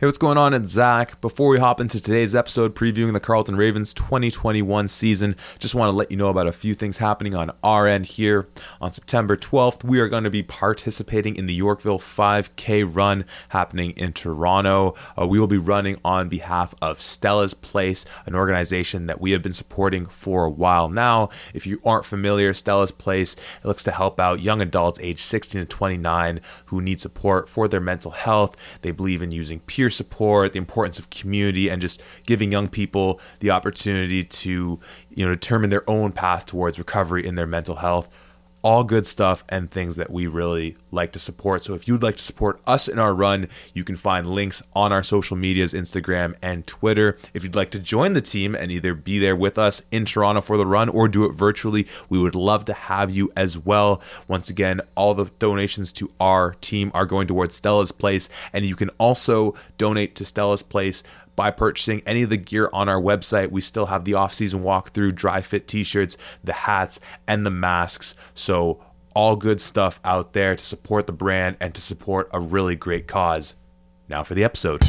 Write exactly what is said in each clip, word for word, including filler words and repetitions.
Hey, what's going on? It's Zach. Before we hop into today's episode previewing the Carleton Ravens twenty twenty-one season, just want to let you know about a few things happening on our end here. On September twelfth, we are going to be participating in the Yorkville five K run happening in Toronto. Uh, we will be running on behalf of Stella's Place, an organization that we have been supporting for a while now. If you aren't familiar, Stella's Place it looks to help out young adults aged sixteen to twenty-nine who need support for their mental health. They believe in using peer support, the importance of community, and just giving young people the opportunity to, you know, determine their own path towards recovery in their mental health. All good stuff and things that we really like to support. So if you'd like to support us in our run, you can find links on our social medias, Instagram and Twitter. If you'd like to join the team and either be there with us in Toronto for the run or do it virtually, we would love to have you as well. Once again, all the donations to our team are going towards Stella's Place, and you can also donate to Stella's Place by purchasing any of the gear on our website. We still have the off-season walkthrough, dry fit t-shirts, the hats, and the masks. So all good stuff out there to support the brand and to support a really great cause. Now for the episode.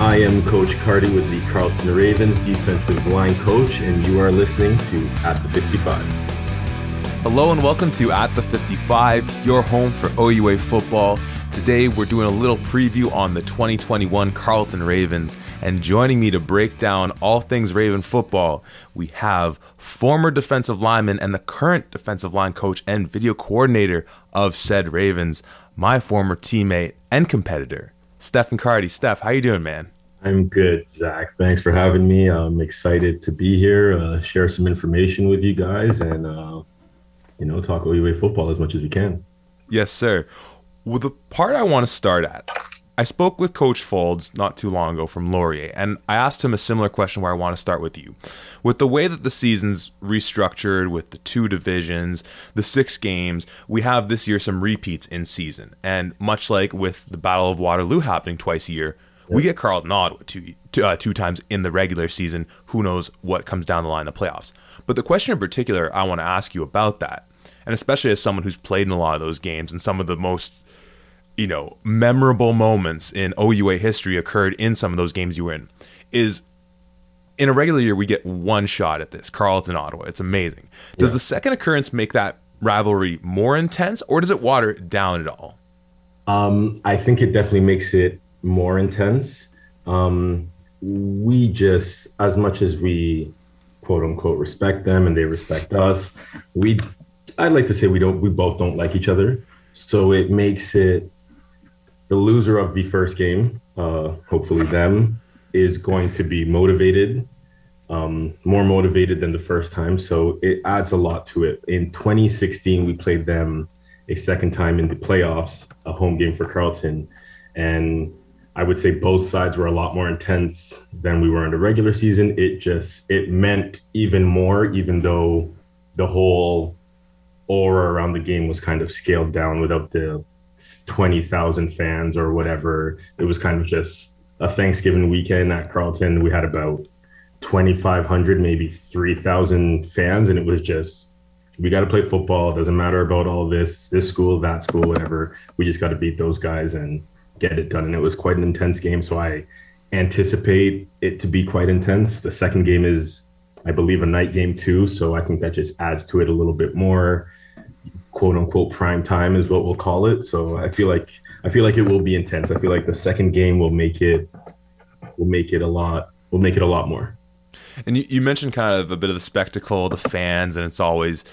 I am Coach Cardi with the Carleton Ravens defensive line coach, and you are listening to At The fifty-five. Hello and welcome to At The fifty-five, your home for O U A football. Today we're doing a little preview on the twenty twenty-one Carleton Ravens, and joining me to break down all things Raven football, we have former defensive lineman and the current defensive line coach and video coordinator of said Ravens, my former teammate and competitor, Stephen Carty. Steph, how you doing, man? I'm good, Zach. Thanks for having me. I'm excited to be here, uh, share some information with you guys, and uh you know, talk O U A football as much as we can. Yes, sir. Well, the part I want to start at, I spoke with Coach Folds not too long ago from Laurier, and I asked him a similar question where I want to start with you. With the way that the season's restructured with the two divisions, the six games, we have this year some repeats in season. And much like with the Battle of Waterloo happening twice a year, yep. we get Carleton Ottawa two, two, uh, two times in the regular season. Who knows what comes down the line in the playoffs. But the question in particular I want to ask you about that, and especially as someone who's played in a lot of those games, and some of the most, you know, memorable moments in O U A history occurred in some of those games you were in, is in a regular year, we get one shot at this, Carleton Ottawa. It's amazing. Does yeah. the second occurrence make that rivalry more intense, or does it water it down at all? Um, I think it definitely makes it more intense. Um, we just, as much as we, quote unquote, respect them and they respect us, we I'd like to say we don't. We both don't like each other, so it makes it the loser of the first game, uh, hopefully them, is going to be motivated, um, more motivated than the first time. So it adds a lot to it. In twenty sixteen, we played them a second time in the playoffs, a home game for Carleton, and I would say both sides were a lot more intense than we were in the regular season. It just it meant even more, even though the whole aura around the game was kind of scaled down without the twenty thousand fans or whatever. It was kind of just a Thanksgiving weekend at Carleton. We had about twenty-five hundred, maybe three thousand fans, and it was just, we got to play football. It doesn't matter about all this, this school, that school, whatever. We just got to beat those guys and get it done. And it was quite an intense game, so I anticipate it to be quite intense. The second game is, I believe, a night game too, so I think that just adds to it a little bit more. "Quote unquote prime time" is what we'll call it. So I feel like I feel like it will be intense. I feel like the second game will make it will make it a lot will make it a lot more. And you, you mentioned kind of a bit of the spectacle, the fans, and it's always.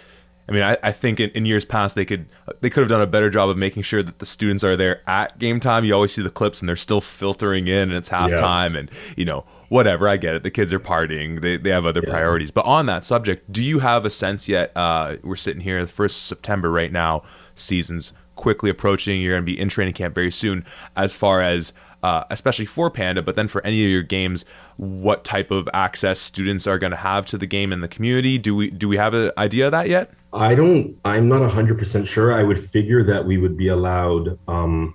I mean, I, I think in, in years past they could they could have done a better job of making sure that the students are there at game time. You always see the clips and they're still filtering in, and it's halftime, yeah. and you know whatever. I get it. The kids are partying. They they have other yeah. priorities. But on that subject, do you have a sense yet? Uh, we're sitting here the first of September right now. Season's quickly approaching. You're going to be in training camp very soon. As far as uh, especially for Panda, but then for any of your games, what type of access students are going to have to the game and the community? Do we do we have an idea of that yet? I don't, I'm not one hundred percent sure. I would figure that we would be allowed um,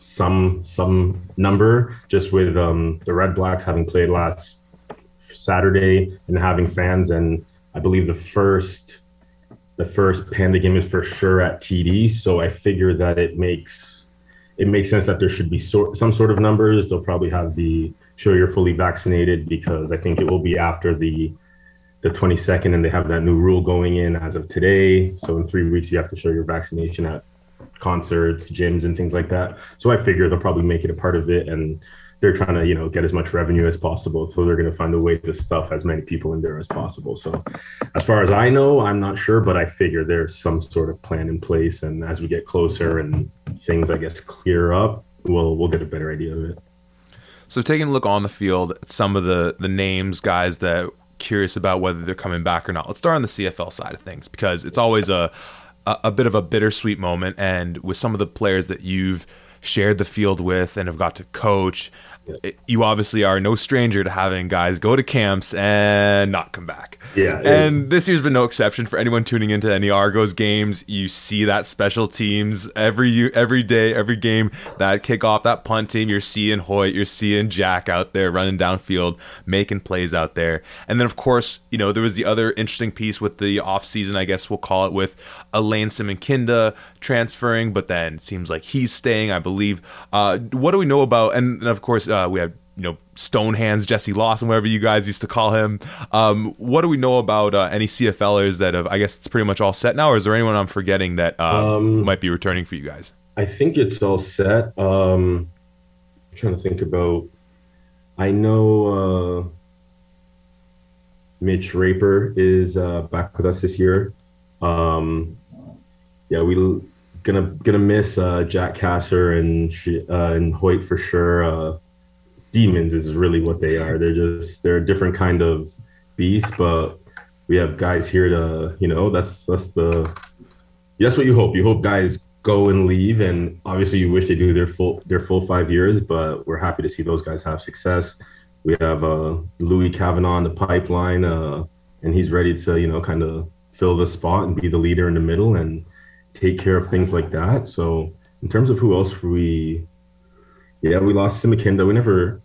some some number, just with um, the Red Blacks having played last Saturday and having fans. And I believe the first the first Panda game is for sure at T D, so I figure that it makes it makes sense that there should be so, some sort of numbers. They'll probably have the show you're fully vaccinated, because I think it will be after the the twenty-second, and they have that new rule going in as of today. So in three weeks, you have to show your vaccination at concerts, gyms, and things like that. So I figure they'll probably make it a part of it, and they're trying to, you know, get as much revenue as possible. So they're going to find a way to stuff as many people in there as possible. So as far as I know, I'm not sure, but I figure there's some sort of plan in place. And as we get closer and things, I guess, clear up, we'll, we'll get a better idea of it. So taking a look on the field at some of the, the names, guys that curious about whether they're coming back or not. Let's start on the C F L side of things, because it's always a, a, a bit of a bittersweet moment. And with some of the players that you've shared the field with and have got to coach, it, you obviously are no stranger to having guys go to camps and not come back. Yeah, and this year's been no exception. For anyone tuning into any Argos games, you see that special teams every every day, every game, that kickoff, that punt team, you're seeing Hoyt, you're seeing Jack out there running downfield, making plays out there. And then, of course, you know, there was the other interesting piece with the offseason, I guess we'll call it, with Elaine Simakinda transferring, but then it seems like he's staying, I believe. Believe. Uh, what do we know about? And, and of course, uh, we have you know Stonehands, Jesse Lawson, whatever you guys used to call him. Um, what do we know about uh, any C F Lers that have? I guess it's pretty much all set now. Or is there anyone I'm forgetting that uh, um, might be returning for you guys? I think it's all set. Um, I'm trying to think about. I know uh, Mitch Raper is uh, back with us this year. Um, yeah, we. Gonna gonna miss uh, Jack Kasser and uh, and Hoyt for sure. Uh, demons is really what they are. They're just they're a different kind of beast. But we have guys here to you know that's that's the that's what you hope. You hope guys go and leave, and obviously you wish they do their full their full five years. But we're happy to see those guys have success. We have uh, Louis Cavanaugh in the pipeline, uh, and he's ready to you know kind of fill the spot and be the leader in the middle and take care of things like that. So in terms of who else we, yeah, we lost Simakinda. We never,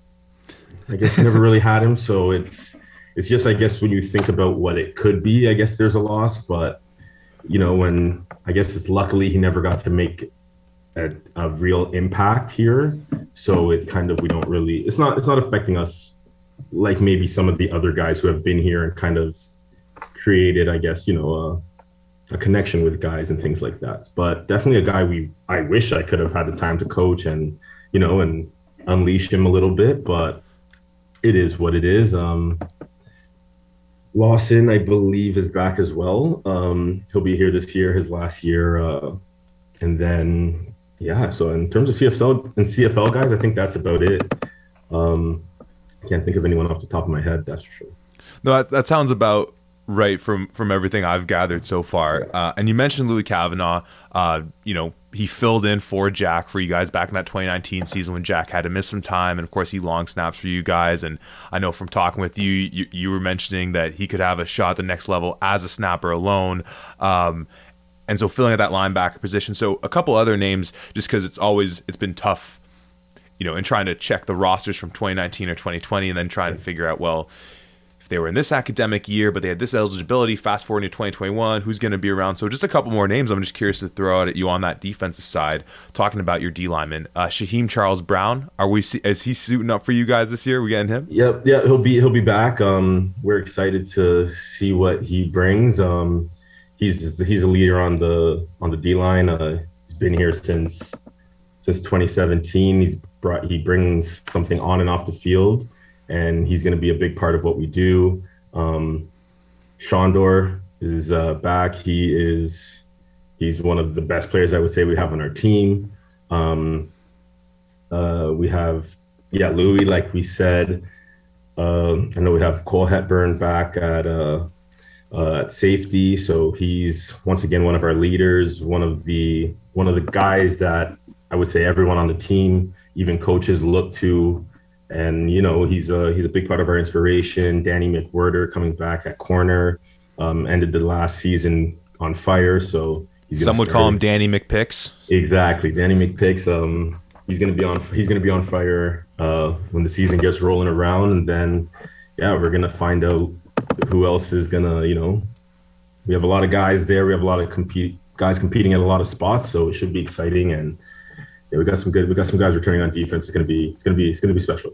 I guess, never really had him. So it's, it's just, I guess, when you think about what it could be, I guess there's a loss, but you know, when, I guess it's luckily he never got to make a, a real impact here. So it kind of, we don't really, it's not, it's not affecting us like maybe some of the other guys who have been here and kind of created, I guess, you know, uh, a connection with guys and things like that. But definitely a guy we I wish I could have had the time to coach and you know and unleash him a little bit, but it is what it is. um Lawson, I believe, is back as well. Um he'll be here this year, his last year. Uh and then yeah so in terms of C F L and C F L guys, I think that's about it. um I can't think of anyone off the top of my head, that's for sure. No, that, that sounds about right from from everything I've gathered so far. Uh, and you mentioned Louis Cavanaugh. Uh, you know, he filled in for Jack for you guys back in that twenty nineteen season when Jack had to miss some time. And, of course, he long snaps for you guys. And I know from talking with you, you, you were mentioning that he could have a shot at the next level as a snapper alone. Um, and so filling at that linebacker position. So a couple other names, just because it's always it's been tough, you know, in trying to check the rosters from twenty nineteen or twenty twenty and then try and figure out, well, they were in this academic year, but they had this eligibility. Fast forward to twenty twenty-one, who's going to be around? So just a couple more names I'm just curious to throw out at you on that defensive side, talking about your D lineman. Uh, Shaheem Charles Brown, are we? Is he suiting up for you guys this year? Are we getting him? Yep, yeah, he'll be he'll be back. Um, we're excited to see what he brings. Um, he's he's a leader on the on the D line. Uh, he's been here since since twenty seventeen. He's brought he brings something on and off the field, and he's going to be a big part of what we do. Um, Shondor is uh, back. He is he's one of the best players I would say we have on our team. Um, uh, we have, yeah, Louis, like we said. Uh, I know we have Cole Hetburn back at, uh, uh, at safety. So he's, once again, one of our leaders, one of the one of the guys that I would say everyone on the team, even coaches, look to. And, you know, he's a, he's a big part of our inspiration. Danny McWerder coming back at corner, um, ended the last season on fire. So he's some would start. Call him Danny McPicks. Exactly. Danny McPicks. Um, he's going to be on, he's going to be on fire uh, when the season gets rolling around. And then, yeah, we're going to find out who else is going to, you know, we have a lot of guys there. We have a lot of compete guys competing at a lot of spots, so it should be exciting. And yeah, we got some good. We got some guys returning on defense. It's gonna be. It's gonna be. It's gonna be special.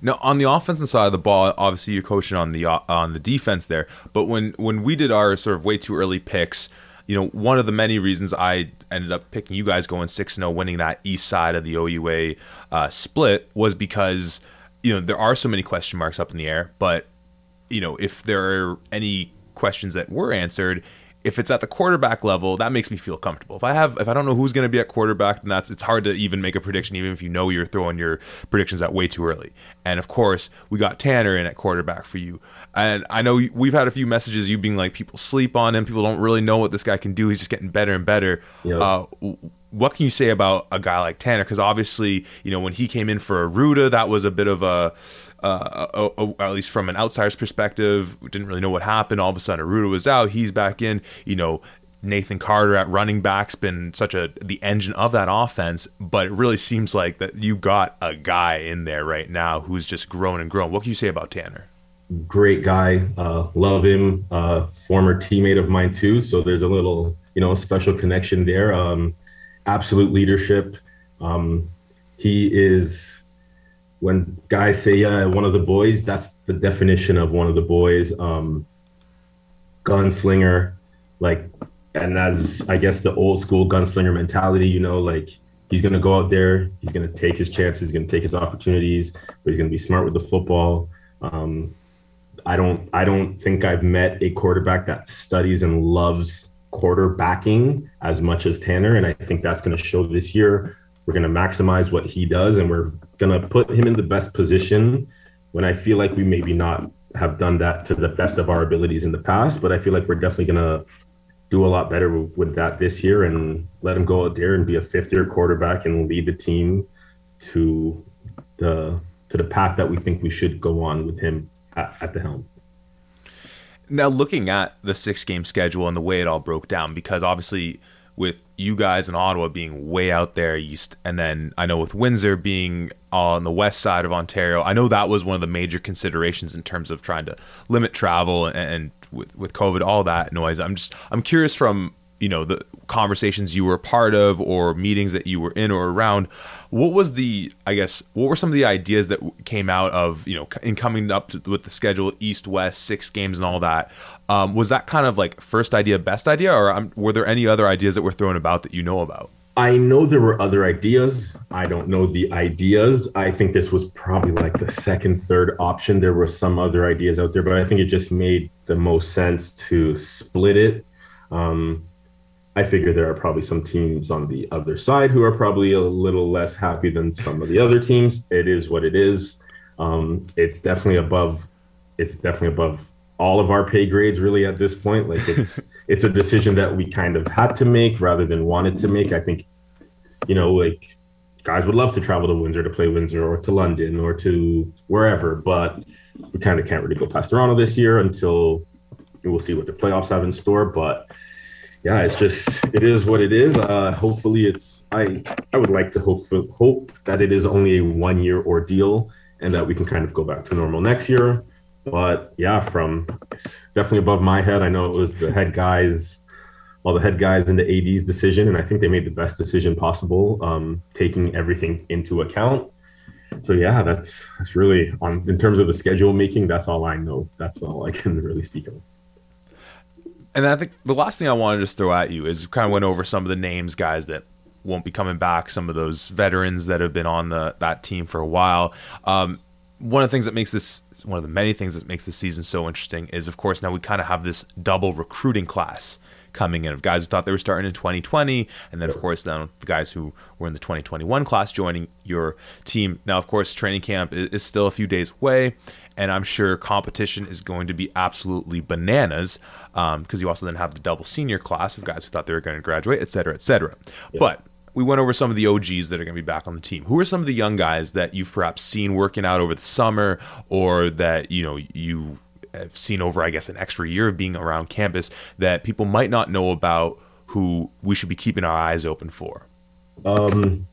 Now, on the offensive side of the ball, obviously you're coaching on the on the defense there. But when when we did our sort of way too early picks, you know, one of the many reasons I ended up picking you guys going six and oh, winning that east side of the O U A uh, split was because, you know, there are so many question marks up in the air. But, you know, if there are any questions that were answered, if it's at the quarterback level, that makes me feel comfortable. If I have, if I don't know who's going to be at quarterback, then that's, it's hard to even make a prediction, even if you know you're throwing your predictions out way too early. And of course, we got Tanner in at quarterback for you. And I know we've had a few messages, you being like, people sleep on him, people don't really know what this guy can do. He's just getting better and better. Yep. Uh, what can you say about a guy like Tanner? Because obviously, you know, when he came in for Aruda, that was a bit of a, Uh, uh, uh, at least from an outsider's perspective, we didn't really know what happened. All of a sudden, Aruda was out. He's back in. You know, Nathan Carter at running back's been such a the engine of that offense. But it really seems like that you got a guy in there right now who's just grown and grown. What can you say about Tanner? Great guy, uh, love him. Uh, former teammate of mine too. So there's a little, you know, special connection there. Um, absolute leadership. Um, he is. When guys say, yeah, one of the boys, that's the definition of one of the boys. Um, gunslinger, like, and as I guess the old school gunslinger mentality, you know, like he's going to go out there, he's going to take his chances, he's going to take his opportunities, but he's going to be smart with the football. Um, I don't, I don't think I've met a quarterback that studies and loves quarterbacking as much as Tanner. And I think that's going to show this year. We're going to maximize what he does, and we're going to put him in the best position when I feel like we maybe not have done that to the best of our abilities in the past. But I feel like we're definitely going to do a lot better with that this year and let him go out there and be a fifth-year quarterback and lead the team to the to the path that we think we should go on with him at, at the helm. Now, looking at the six-game schedule and the way it all broke down, because obviously – with you guys in Ottawa being way out there east, and then I know with Windsor being on the west side of Ontario, I know that was one of the major considerations in terms of trying to limit travel and, and with with COVID, all that noise. I'm just I'm curious from, you know, the conversations you were a part of or meetings that you were in or around, what was the, I guess, what were some of the ideas that came out of, you know, in coming up to, with the schedule, east, west, six games and all that? Um, was that kind of like first idea, best idea, or um, were there any other ideas that were thrown about that you know about? I know there were other ideas. I don't know the ideas. I think this was probably like the second, third option. There were some other ideas out there, but I think it just made the most sense to split it. Um, I figure there are probably some teams on the other side who are probably a little less happy than some of the other teams. It is what it is. Um, it's definitely above. It's definitely above all of our pay grades, really, at this point. Like it's it's a decision that we kind of had to make rather than wanted to make. I think, you know, like guys would love to travel to Windsor to play Windsor or to London or to wherever, but we kind of can't really go past Toronto this year until we'll see what the playoffs have in store, but. Yeah, it's just, it is what it is. Uh, hopefully it's, I I would like to hope for, hope that it is only a one-year ordeal and that we can kind of go back to normal next year. But yeah, from definitely above my head, I know it was the head guys, all the head guys and the A D's decision, and I think they made the best decision possible, um, taking everything into account. So yeah, that's that's really, on in terms of the schedule making, that's all I know. That's all I can really speak of. And I think the last thing I wanted to just throw at you is kind of went over some of the names, guys that won't be coming back, some of those veterans that have been on the that team for a while. Um, one of the things that makes this, one of the many things that makes this season so interesting is, of course, now we kind of have this double recruiting class coming in of guys who thought they were starting in twenty twenty, and then, of course, now the guys who were in the twenty twenty-one class joining your team. Now, of course, training camp is still a few days away, and I'm sure competition is going to be absolutely bananas because um, you also then have the double senior class of guys who thought they were going to graduate, et cetera, et cetera. Yeah. But we went over some of the O Gs that are going to be back on the team. Who are some of the young guys that you've perhaps seen working out over the summer or that, you know, you have seen over, I guess, an extra year of being around campus that people might not know about who we should be keeping our eyes open for? Um,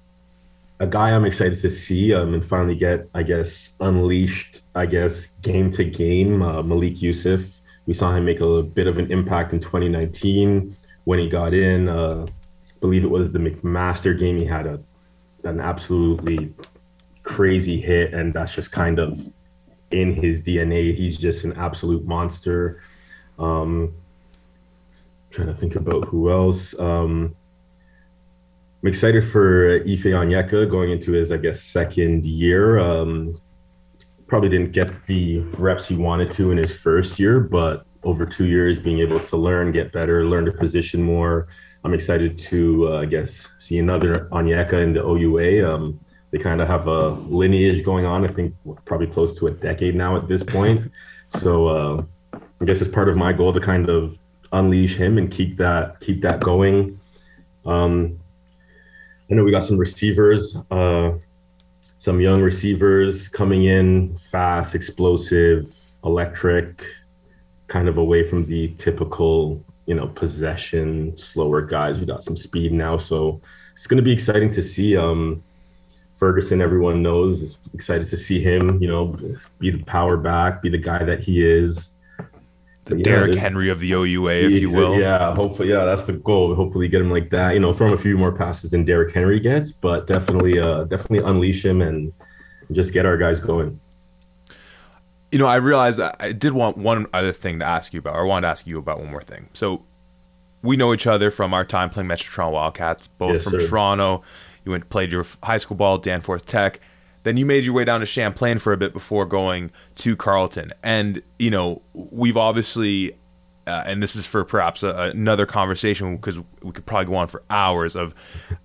a guy I'm excited to see um, and finally get, I guess, unleashed, I guess, game to game, uh, Malik Youssef We saw him make a bit of an impact in twenty nineteen when he got in. Uh, I believe it was the McMaster game. He had a an absolutely crazy hit, and that's just kind of in his D N A. He's just an absolute monster. Um, trying to think about who else. Um, I'm excited for Ife Onyeka going into his, I guess, second year. Um, probably didn't get the reps he wanted to in his first year, but over two years being able to learn, get better, learn to position more. I'm excited to, uh, I guess, see another Onyeka in the O U A. Um, they kind of have a lineage going on, I think probably close to a decade now at this point. So uh, I guess it's part of my goal to kind of unleash him and keep that keep that going. Um, I know we got some receivers, uh, some young receivers coming in, fast, explosive, electric, kind of away from the typical, you know, possession, slower guys. We got some speed now, so it's going to be exciting to see. Um, Ferguson, everyone knows, is excited to see him, you know, be the power back, be the guy that he is. The yeah, Derrick Henry of the O U A, if you will. Yeah, hopefully, yeah, that's the goal. Hopefully get him like that, you know, throw him a few more passes than Derrick Henry gets, but definitely, uh, definitely unleash him and just get our guys going. You know, I realized I did want one other thing to ask you about, or I wanted to ask you about one more thing. So we know each other from our time playing Metro Toronto Wildcats, both yes, from sir. Toronto. You went played your high school ball at Danforth Tech. Then you made your way down to Champlain for a bit before going to Carleton. And, you know, we've obviously, uh, and this is for perhaps a, another conversation because we could probably go on for hours of,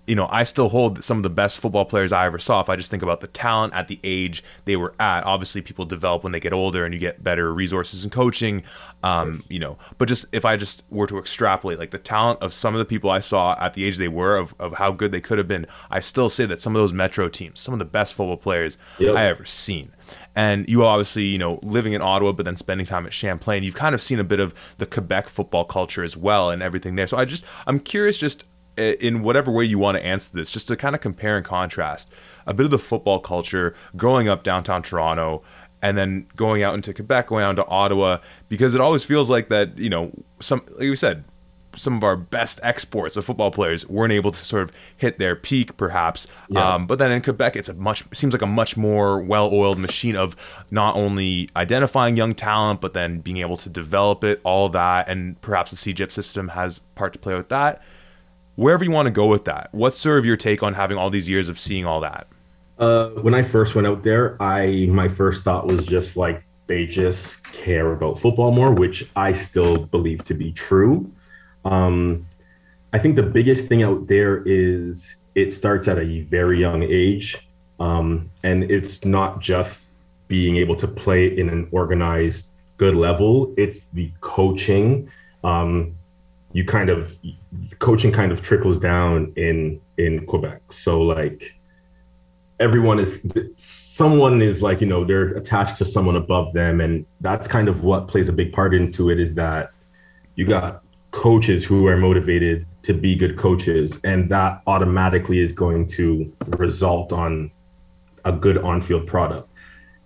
you know, I still hold some of the best football players I ever saw. If I just think about the talent at the age they were at, obviously people develop when they get older and you get better resources and coaching, um, you know, but just if I just were to extrapolate like the talent of some of the people I saw at the age they were of, of how good they could have been, I still say that some of those Metro teams, some of the best football players yep. I ever seen. And you obviously, you know, living in Ottawa, but then spending time at Champlain, you've kind of seen a bit of the Quebec football culture as well and everything there. So I just, I'm curious, just in whatever way you want to answer this, just to kind of compare and contrast a bit of the football culture growing up downtown Toronto and then going out into Quebec, going out into Ottawa, because it always feels like that, you know, some, like we said, some of our best exports of football players weren't able to sort of hit their peak, perhaps. Yeah. Um, but then in Quebec, it's a much seems like a much more well-oiled machine of not only identifying young talent, but then being able to develop it, all that, and perhaps the C G I P system has part to play with that. Wherever you want to go with that, what's sort of your take on having all these years of seeing all that? Uh, when I first went out there, I my first thought was just like, they just care about football more, which I still believe to be true. Um, I think the biggest thing out there is it starts at a very young age. Um, and it's not just being able to play in an organized, good level. It's the coaching. Um, you kind of coaching kind of trickles down in, in Quebec. So like everyone is, someone is like, you know, they're attached to someone above them. And that's kind of what plays a big part into it, is that you got coaches who are motivated to be good coaches, and that automatically is going to result on a good on-field product.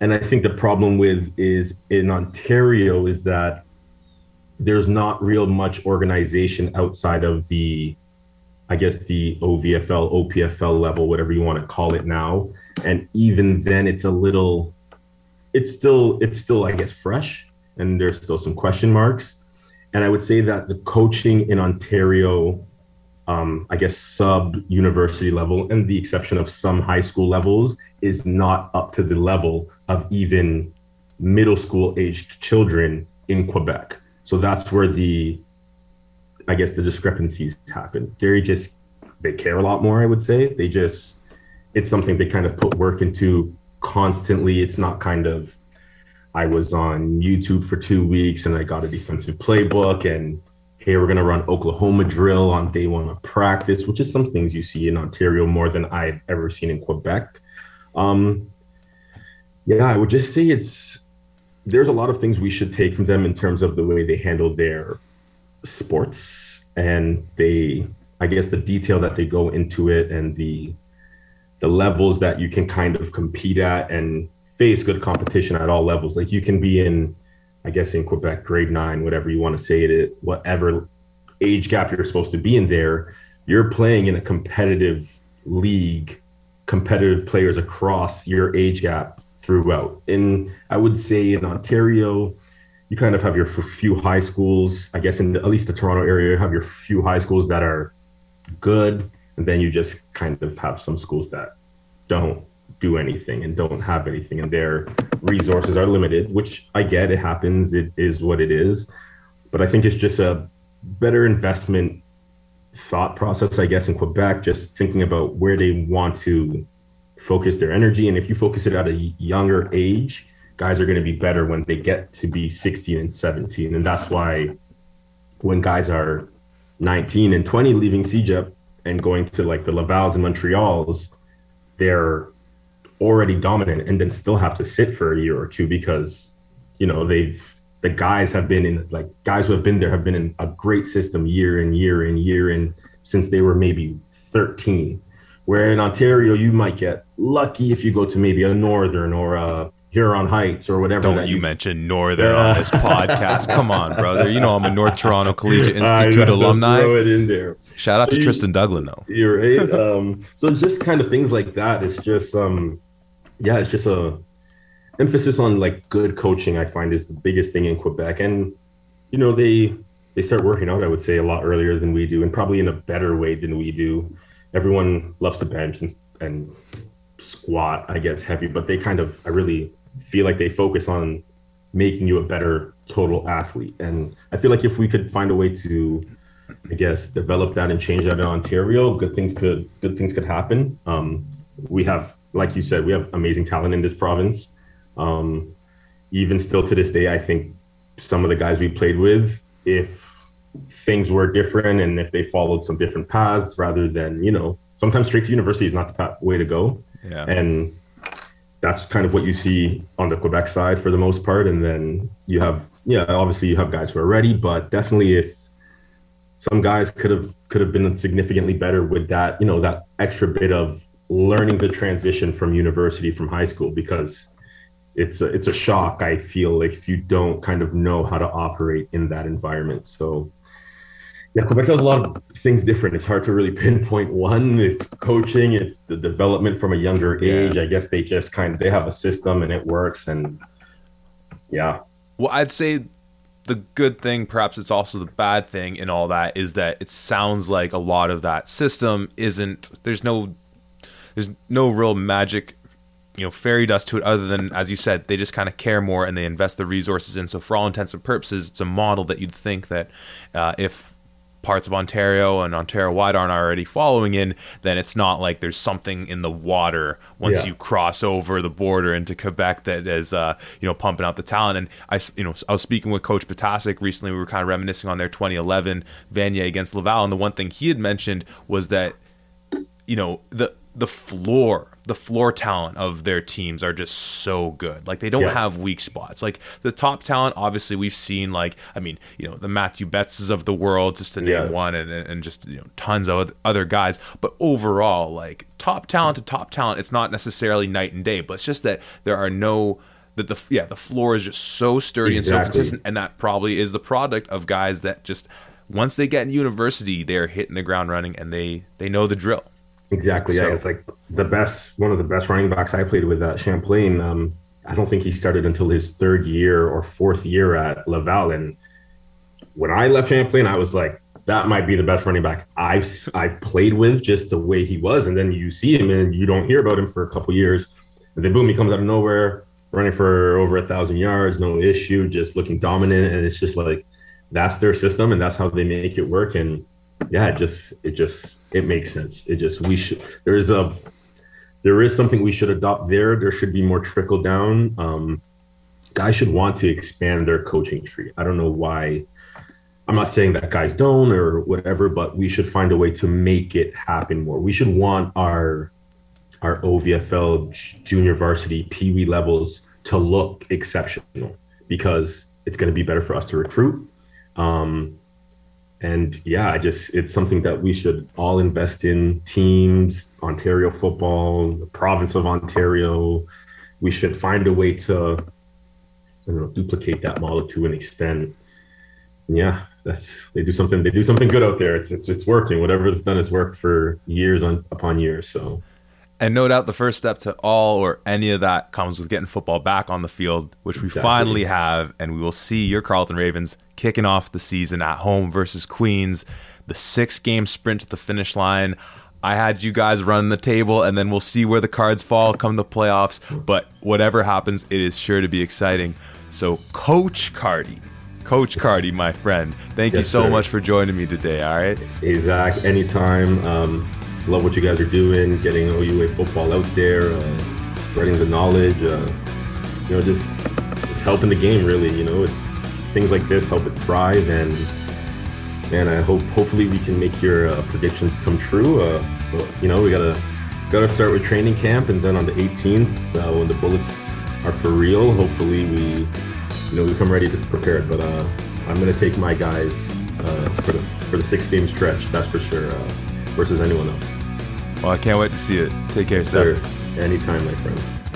And I think the problem with is in Ontario is that there's not real much organization outside of the, I guess, the O V F L, O P F L level, whatever you want to call it now. And even then it's a little, it's still, it's still, I guess, fresh, and there's still some question marks. And I would say that the coaching in Ontario, um, I guess, sub-university level, and the exception of some high school levels, is not up to the level of even middle school-aged children in Quebec. So that's where the, I guess, the discrepancies happen. They just, they care a lot more, I would say. They just, it's something they kind of put work into constantly. It's not kind of, I was on YouTube for two weeks and I got a defensive playbook and here we're going to run Oklahoma drill on day one of practice, which is some things you see in Ontario more than I've ever seen in Quebec. Um, yeah, I would just say it's, there's a lot of things we should take from them in terms of the way they handle their sports, and they, I guess, the detail that they go into it and the, the levels that you can kind of compete at and face good competition at all levels. Like you can be in I guess in Quebec, grade nine, whatever you want to say it is, whatever age gap you're supposed to be in there, you're playing in a competitive league, competitive players across your age gap throughout. And I would say in Ontario, you kind of have your few high schools, I guess in the, at least the Toronto area, you have your few high schools that are good. And then you just kind of have some schools that don't do anything and don't have anything, and their resources are limited, which I get, it happens, it is what it is. But I think it's just a better investment thought process, I guess, in Quebec, just thinking about where they want to focus their energy. And if you focus it at a younger age, guys are going to be better when they get to be sixteen and seventeen. And that's why when guys are nineteen and twenty leaving C J E P and going to like the Lavals and Montreals, they're already dominant and then still have to sit for a year or two because, you know, they've, the guys have been in, like, guys who have been there have been in a great system year in, year in, year in, since they were maybe thirteen. Where in Ontario, you might get lucky if you go to maybe a Northern or a Huron Heights or whatever. Don't that you, you mention Northern uh, on this podcast. Come on, brother. You know I'm a North Toronto Collegiate Institute alumni. Throw it in there. Shout out so to you, Tristan Duglin, though. You're right. Um, so just kind of things like that. It's just, um, yeah, it's just a emphasis on like good coaching, I find, is the biggest thing in Quebec. And, you know, they they start working out, I would say, a lot earlier than we do, and probably in a better way than we do. Everyone loves to bench and, and squat, I guess, heavy, but they kind of, I really feel like they focus on making you a better total athlete. And I feel like if we could find a way to, I guess, develop that and change that in Ontario, good things could good things could happen. Um, we have, like you said, we have amazing talent in this province. Um, even still to this day, I think some of the guys we played with, if things were different and if they followed some different paths rather than, you know, sometimes straight to university is not the way to go. Yeah. And that's kind of what you see on the Quebec side for the most part. And then you have, yeah, obviously you have guys who are ready, but definitely if some guys could have, could have been significantly better with that, you know, that extra bit of learning the transition from university, from high school, because it's a, it's a shock, I feel like, if you don't kind of know how to operate in that environment. So yeah, Quebec does a lot of things different. It's hard to really pinpoint one. It's coaching. It's the development from a younger age. Yeah. I guess they just kind of, they have a system and it works. And yeah. Well, I'd say the good thing, perhaps it's also the bad thing in all that, is that it sounds like a lot of that system isn't, there's no, there's no real magic, you know, fairy dust to it, other than, as you said, they just kind of care more and they invest the resources in. So for all intents and purposes, it's a model that you'd think that uh, if parts of Ontario and Ontario-wide aren't already following in, then it's not like there's something in the water once yeah. you cross over the border into Quebec that is, uh, you know, pumping out the talent. And I, you know, I was speaking with Coach Potasic recently. We were kind of reminiscing on their twenty eleven Vanier against Laval, and the one thing he had mentioned was that, you know, the the floor. The floor talent of their teams are just so good. Like, they don't yeah. have weak spots. Like, the top talent, obviously, we've seen, like, I mean, you know, the Matthew Betzes of the world, just to name yeah. one, and, and just, you know, tons of other guys. But overall, like, top talent to top talent, it's not necessarily night and day, but it's just that there are no... That the Yeah, the floor is just so sturdy exactly. and so consistent, and that probably is the product of guys that just, once they get in university, they're hitting the ground running, and they, they know the drill. Exactly. So, yeah, it's like the best, one of the best running backs I played with at Champlain. Um, I don't think he started until his third year or fourth year at Laval. And when I left Champlain, I was like, that might be the best running back I've I've played with, just the way he was. And then you see him and you don't hear about him for a couple years. And then boom, he comes out of nowhere, running for over a thousand yards, no issue, just looking dominant. And it's just like, that's their system and that's how they make it work. And yeah, it just, it just, it makes sense. It just, we should, there is a, there is something we should adopt there. There should be more trickle down. Um, guys should want to expand their coaching tree. I don't know why. I'm not saying that guys don't or whatever, but we should find a way to make it happen more. We should want our, our O V F L junior varsity peewee levels to look exceptional, because it's going to be better for us to recruit. Um, And yeah, I just, it's something that we should all invest in. Teams, Ontario football, the province of Ontario. We should find a way to I don't know, duplicate that model to an extent. Yeah, that's they do something. They do something good out there. It's it's it's working. Whatever it's done has worked for years on upon years. So, and no doubt, the first step to all or any of that comes with getting football back on the field, which we exactly. finally have, and we will see your Carleton Ravens kicking off the season at home versus Queens, the six-game sprint to the finish line. I had you guys run the table, and then we'll see where the cards fall come the playoffs. But whatever happens, it is sure to be exciting. So, Coach Cardi. Coach Cardi, my friend, thank yes, you so sir. much for joining me today. All right. Hey, Zach, anytime. Um, love what you guys are doing, getting O U A football out there, uh, spreading the knowledge, uh, you know, just, just helping the game, really. You know, it's, things like this help it thrive. And, man, I hope, hopefully we can make your uh, predictions come true. Uh, but, you know, we got to got to start with training camp. And then on the eighteenth, uh, when the bullets are for real, hopefully we... You know, we come ready to prepare, but uh, I'm going to take my guys uh, for the for the six-game stretch, that's for sure, uh, versus anyone else. Well, I can't wait to see it. Take care, Steph. Anytime, my friend.